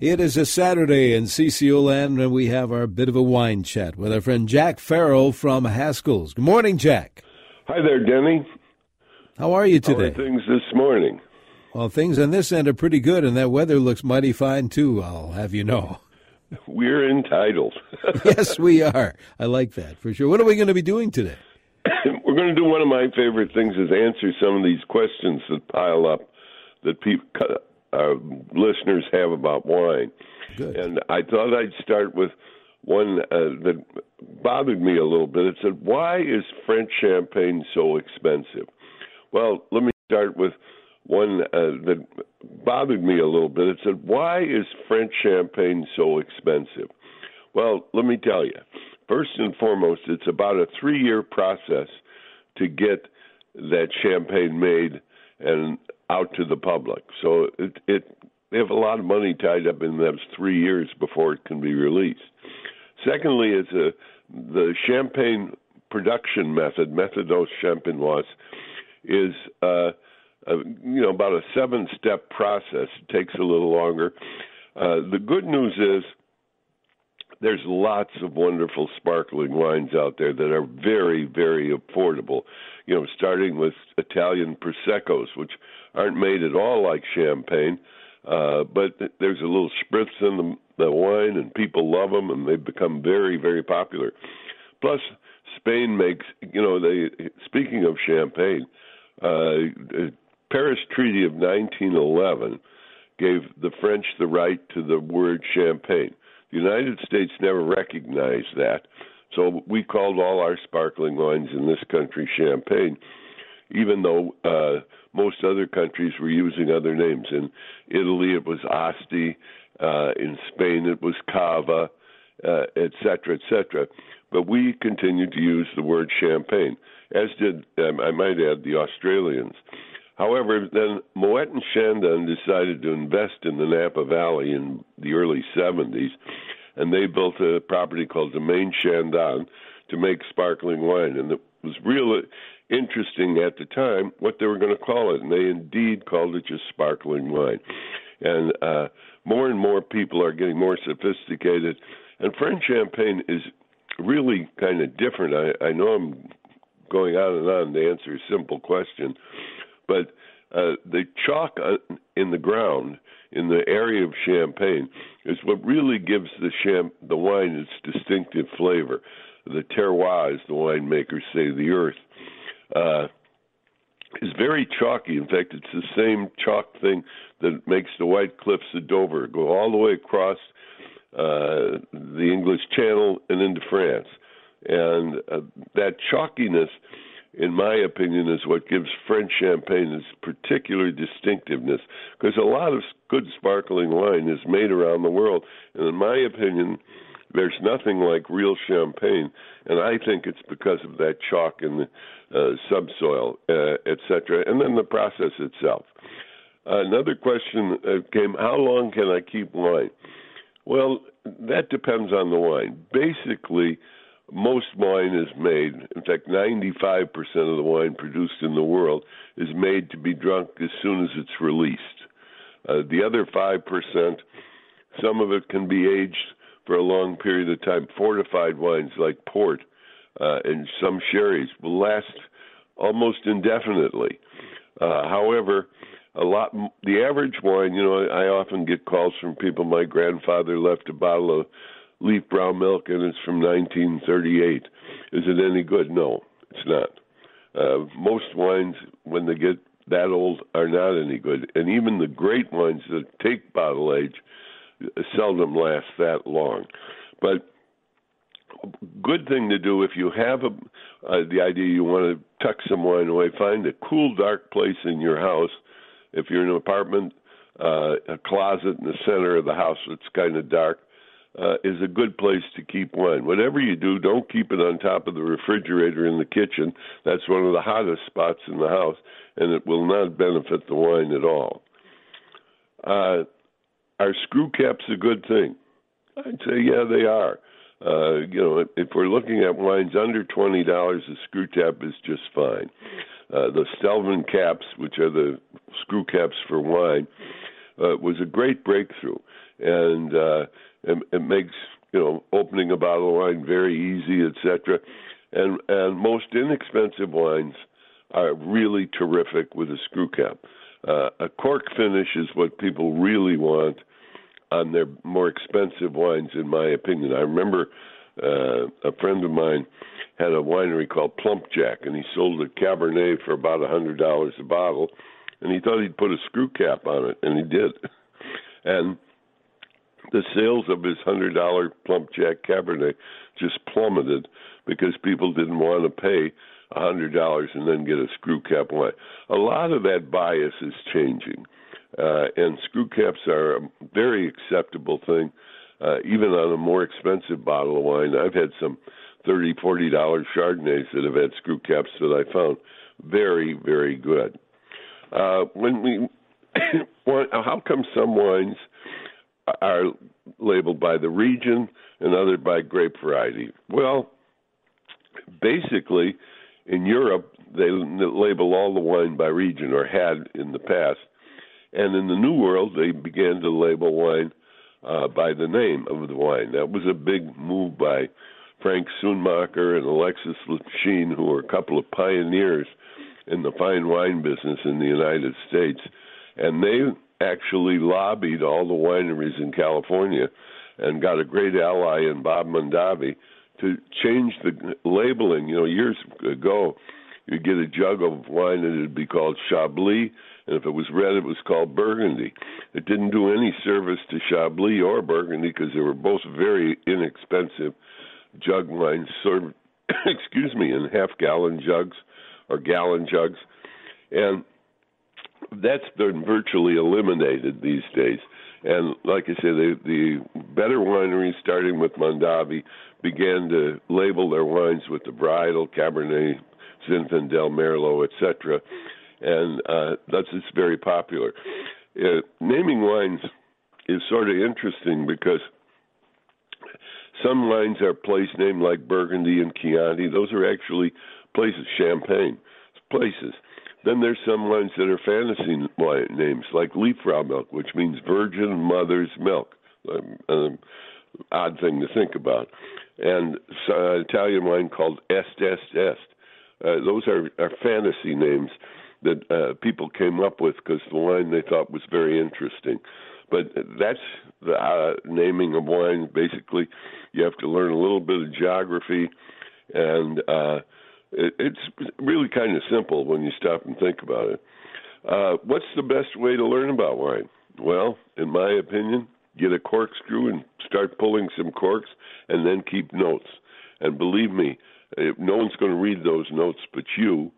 It is a Saturday in CCO land, and we have our bit of a wine chat with our friend Jack Farrell from Haskell's. Good morning, Jack. Hi there, Denny. How are you today? How are things this morning? Well, things on this end are pretty good, and that weather looks mighty fine, too, I'll have you know. We're entitled. Yes, we are. I like that, for sure. What are we going to be doing today? We're going to do one of my favorite things is answer some of these questions that pile up that our listeners have about wine. Good. And I thought I'd start with one that bothered me a little bit. It said, why is French champagne so expensive? Well, let me start with one that bothered me a little bit. It said, why is French champagne so expensive? Well, let me tell you. First and foremost, it's about a 3-year process to get that champagne made and out to the public. So they have a lot of money tied up in those 3 years before it can be released. Secondly, it's the champagne production method, Methode Champenoise, is about a 7-step process. It takes a little longer. The good news is there's lots of wonderful sparkling wines out there that are very, very affordable, starting with Italian Prosecco's, which aren't made at all like champagne, but there's a little spritz in the wine, and people love them, and they've become very, very popular. Plus, Spain makes, speaking of champagne, Paris Treaty of 1911 gave the French the right to the word champagne. The United States never recognized that, so we called all our sparkling wines in this country champagne, even though most other countries were using other names. In Italy, it was Asti. In Spain, it was Cava, et cetera, et cetera. But we continued to use the word champagne, as did, I might add, the Australians. However, then Moet and Chandon decided to invest in the Napa Valley in the early 70s, and they built a property called Domaine Chandon to make sparkling wine. And it was really interesting at the time what they were going to call it, and they indeed called it just sparkling wine. And more and more people are getting more sophisticated, and French champagne is really kind of different. I know I'm going on and on to answer a simple question, but the chalk in the ground in the area of champagne is what really gives the wine its distinctive flavor. The terroir, as the winemakers say, the earth, is very chalky. In fact, it's the same chalk thing that makes the White Cliffs of Dover go all the way across the English Channel and into France. And that chalkiness, in my opinion, is what gives French champagne its particular distinctiveness, because a lot of good sparkling wine is made around the world. And in my opinion, there's nothing like real champagne, and I think it's because of that chalk in the subsoil, et cetera, and then the process itself. Another question came, how long can I keep wine? Well, that depends on the wine. Basically, most wine is made, in fact, 95% of the wine produced in the world is made to be drunk as soon as it's released. The other 5%, some of it can be aged for a long period of time. Fortified wines like port and some sherries will last almost indefinitely. However, the average wine, I often get calls from people, my grandfather left a bottle of leaf brown milk, and it's from 1938. Is it any good? No, it's not. Most wines, when they get that old, are not any good. And even the great wines that take bottle age seldom last that long. But good thing to do if you have the idea you want to tuck some wine away, find a cool, dark place in your house. If you're in an apartment, a closet in the center of the house that's kind of dark, is a good place to keep wine. Whatever you do, don't keep it on top of the refrigerator in the kitchen. That's one of the hottest spots in the house, and it will not benefit the wine at all. Are screw caps a good thing? I'd say, yeah, they are. If we're looking at wines under $20, a screw cap is just fine. The Stelvin caps, which are the screw caps for wine, was a great breakthrough. and it makes opening a bottle of wine very easy, etc. And most inexpensive wines are really terrific with a screw cap. A cork finish is what people really want on their more expensive wines, in my opinion. I remember a friend of mine had a winery called Plump Jack, and he sold a Cabernet for about $100 a bottle, and he thought he'd put a screw cap on it, and he did. And the sales of his $100 Plump Jack Cabernet just plummeted because people didn't want to pay $100 and then get a screw cap wine. A lot of that bias is changing, and screw caps are a very acceptable thing, even on a more expensive bottle of wine. I've had some $30, $40 Chardonnays that have had screw caps that I found very, very good. How come some wines are labeled by the region and other by grape variety? Well, basically, in Europe, they label all the wine by region, or had in the past. And in the New World, they began to label wine by the name of the wine. That was a big move by Frank Sundmacher and Alexis Lichine, who were a couple of pioneers in the fine wine business in the United States. And they actually lobbied all the wineries in California and got a great ally in Bob Mondavi to change the labeling. Years ago, you'd get a jug of wine and it'd be called Chablis, and if it was red, it was called Burgundy. It didn't do any service to Chablis or Burgundy because they were both very inexpensive jug wines served, in half-gallon jugs or gallon jugs. And that's been virtually eliminated these days. And like I say, the better wineries, starting with Mondavi, began to label their wines with the varietal, Cabernet, Zinfandel, Merlot, etc. And that's just very popular. Naming wines is sort of interesting because some wines are place named, like Burgundy and Chianti. Those are actually places, Champagne, places. Then there's some wines that are fantasy names, like Liefrau milk, which means virgin mother's milk. Odd thing to think about. And Italian wine called Est, Est, Est. Those are fantasy names that people came up with because the wine they thought was very interesting. But that's the naming of wine. Basically, you have to learn a little bit of geography, and it's really kind of simple when you stop and think about it. What's the best way to learn about wine? Well, in my opinion, get a corkscrew and start pulling some corks and then keep notes. And believe me, no one's going to read those notes but you,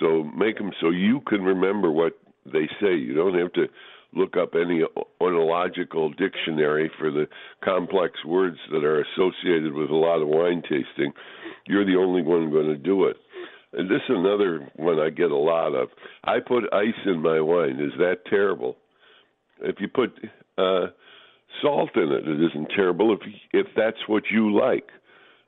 so make them so you can remember what they say. You don't have to look up any oenological dictionary for the complex words that are associated with a lot of wine tasting. You're the only one going to do it. And this is another one I get a lot of. I put ice in my wine. Is that terrible? If you put salt in it, it isn't terrible if that's what you like.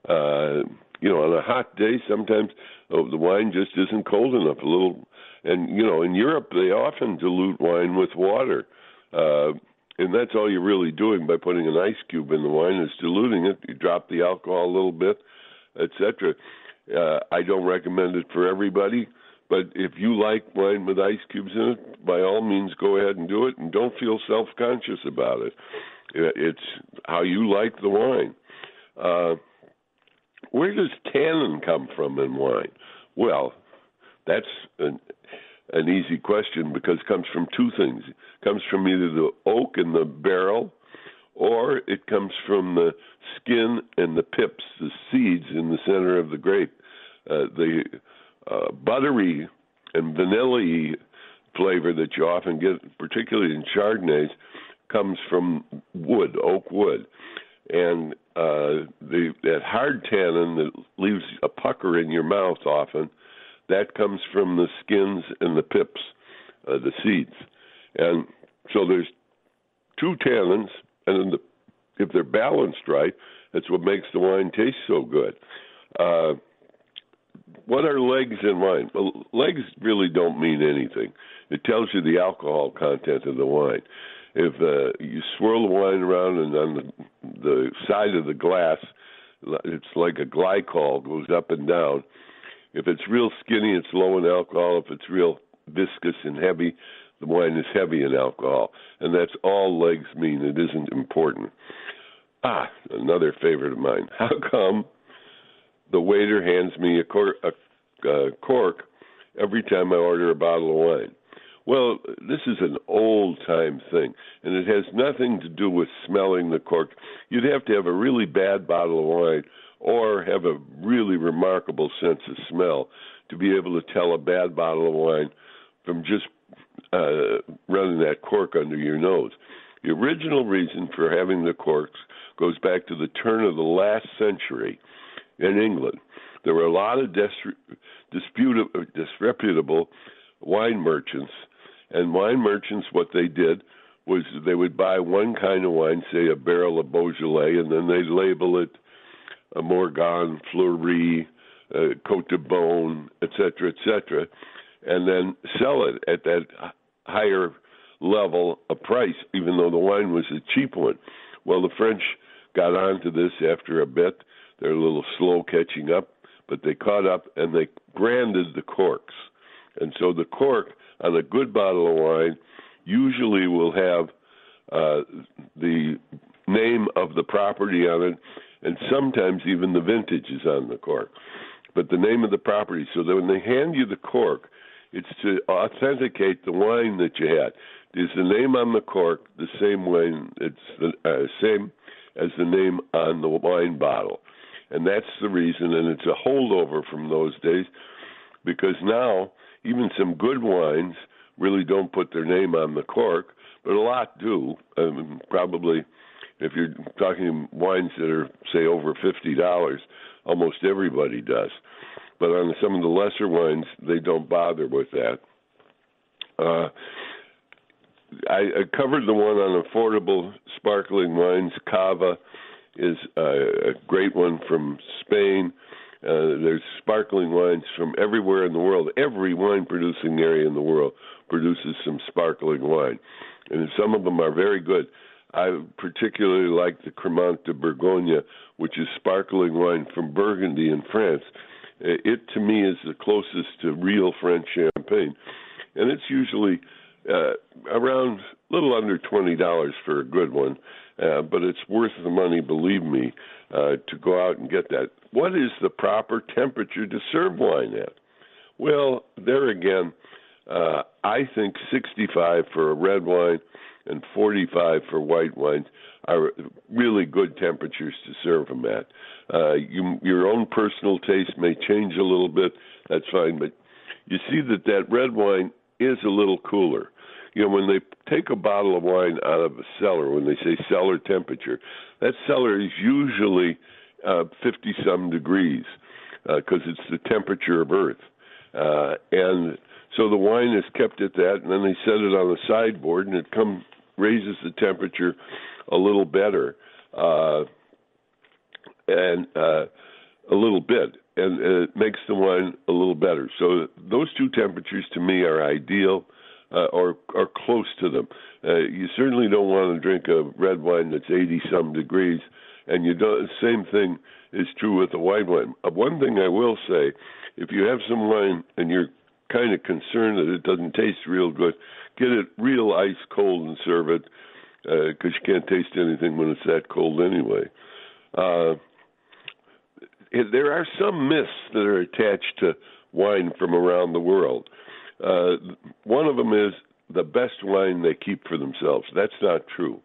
On a hot day, sometimes the wine just isn't cold enough. A little, and in Europe they often dilute wine with water, and that's all you're really doing by putting an ice cube in the wine is diluting it. You drop the alcohol a little bit, etc. I don't recommend it for everybody, but if you like wine with ice cubes in it, by all means go ahead and do it, and don't feel self-conscious about it. It's how you like the wine. Where does tannin come from in wine? Well, that's an easy question because it comes from two things. It comes from either the oak in the barrel, or it comes from the skin and the pips, the seeds in the center of the grape. The buttery and vanilla-y flavor that you often get, particularly in Chardonnays, comes from wood, oak wood. And that hard tannin that leaves a pucker in your mouth often, that comes from the skins and the pips, the seeds. And so there's two tannins, and if they're balanced right, that's what makes the wine taste so good. What are legs in wine? Well, legs really don't mean anything. It tells you the alcohol content of the wine. If you swirl the wine around and on the side of the glass, it's like a glycol, goes up and down. If it's real skinny, it's low in alcohol. If it's real viscous and heavy, the wine is heavy in alcohol. And that's all legs mean. It isn't important. Ah, another favorite of mine. How come the waiter hands me a cork every time I order a bottle of wine? Well, this is an old-time thing, and it has nothing to do with smelling the cork. You'd have to have a really bad bottle of wine or have a really remarkable sense of smell to be able to tell a bad bottle of wine from just running that cork under your nose. The original reason for having the corks goes back to the turn of the last century in England. There were a lot of disreputable wine merchants. And wine merchants, what they did was they would buy one kind of wine, say a barrel of Beaujolais, and then they'd label it a Morgon, Fleury, Cote de Beaune, et cetera, and then sell it at that higher level of price, even though the wine was a cheap one. Well, the French got onto this after a bit. They're a little slow catching up, but they caught up and they branded the corks. And so the cork on a good bottle of wine usually will have the name of the property on it, and sometimes even the vintage is on the cork, but the name of the property. So that when they hand you the cork, it's to authenticate the wine that you had. Is the name on the cork the same wine? It's the same as the name on the wine bottle, and that's the reason. And it's a holdover from those days, because now even some good wines really don't put their name on the cork, but a lot do. Probably, if you're talking wines that are, say, over $50, almost everybody does. But on some of the lesser wines, they don't bother with that. I covered the one on affordable sparkling wines. Cava is a great one from Spain. There's sparkling wines from everywhere in the world. Every wine-producing area in the world produces some sparkling wine, and some of them are very good. I particularly like the Cremant de Bourgogne, which is sparkling wine from Burgundy in France. It, to me, is the closest to real French champagne, and it's usually around a little under $20 for a good one, but it's worth the money, believe me, to go out and get that. What is the proper temperature to serve wine at? Well, there again, I think 65 for a red wine and 45 for white wines are really good temperatures to serve them at. Your own personal taste may change a little bit. That's fine, but you see that red wine is a little cooler. You know, when they take a bottle of wine out of a cellar, when they say cellar temperature, that cellar is usually 50-some degrees because it's the temperature of Earth. And so the wine is kept at that, and then they set it on the sideboard, and it raises the temperature a little better and a little bit. And it makes the wine a little better. So those two temperatures, to me, are ideal or are close to them. You certainly don't want to drink a red wine that's 80-some degrees, and the same thing is true with a white wine. One thing I will say, if you have some wine and you're kind of concerned that it doesn't taste real good, get it real ice cold and serve it, because you can't taste anything when it's that cold anyway. There are some myths that are attached to wine from around the world. One of them is the best wine they keep for themselves. That's not true.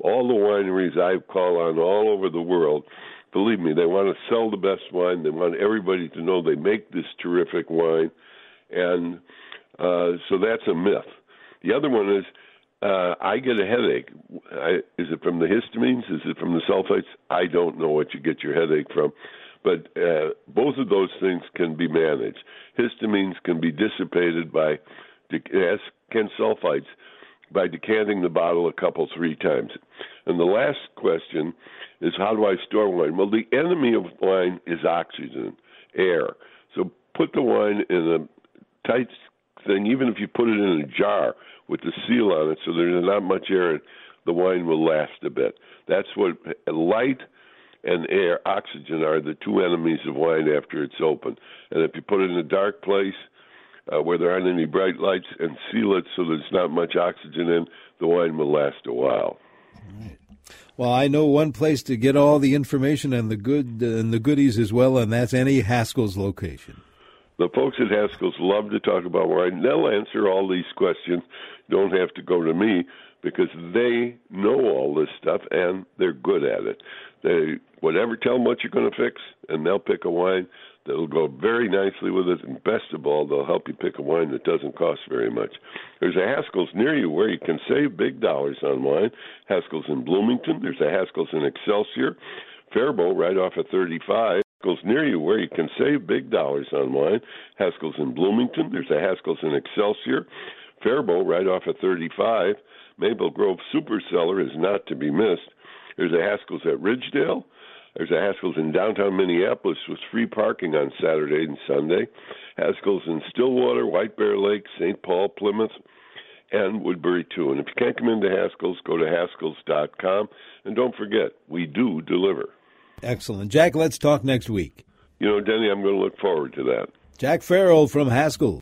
All the wineries I call on all over the world, believe me, they want to sell the best wine. They want everybody to know they make this terrific wine. And so that's a myth. The other one is I get a headache. Is it from the histamines? Is it from the sulfites? I don't know what you get your headache from. But both of those things can be managed. Histamines can be dissipated sulfites, by decanting the bottle a couple, three times. And the last question is, how do I store wine? Well, the enemy of wine is oxygen, air. So put the wine in a tight thing, even if you put it in a jar with the seal on it so there's not much air in, the wine will last a bit. That's what light and air, oxygen, are the two enemies of wine after it's open. And if you put it in a dark place where there aren't any bright lights and seal it so there's not much oxygen in, the wine will last a while. All right. Well, I know one place to get all the information and the good and the goodies as well, and that's any Haskell's location. The folks at Haskell's love to talk about wine. They'll answer all these questions. Don't have to go to me because they know all this stuff and they're good at it. They whatever, tell them what you're going to fix, and they'll pick a wine that'll go very nicely with it. And best of all, they'll help you pick a wine that doesn't cost very much. There's a Haskell's near you where you can save big dollars on wine. Haskell's in Bloomington. There's a Haskell's in Excelsior. Faribault, right off of 35. Haskell's near you where you can save big dollars on wine. Haskell's in Bloomington. There's a Haskell's in Excelsior. Faribault, right off of 35. Maple Grove Super Cellar is not to be missed. There's a Haskell's at Ridgedale. There's a Haskell's in downtown Minneapolis with free parking on Saturday and Sunday. Haskell's in Stillwater, White Bear Lake, St. Paul, Plymouth, and Woodbury, too. And if you can't come into Haskell's, go to Haskell's.com. And don't forget, we do deliver. Excellent. Jack, let's talk next week. You know, Denny, I'm going to look forward to that. Jack Farrell from Haskell.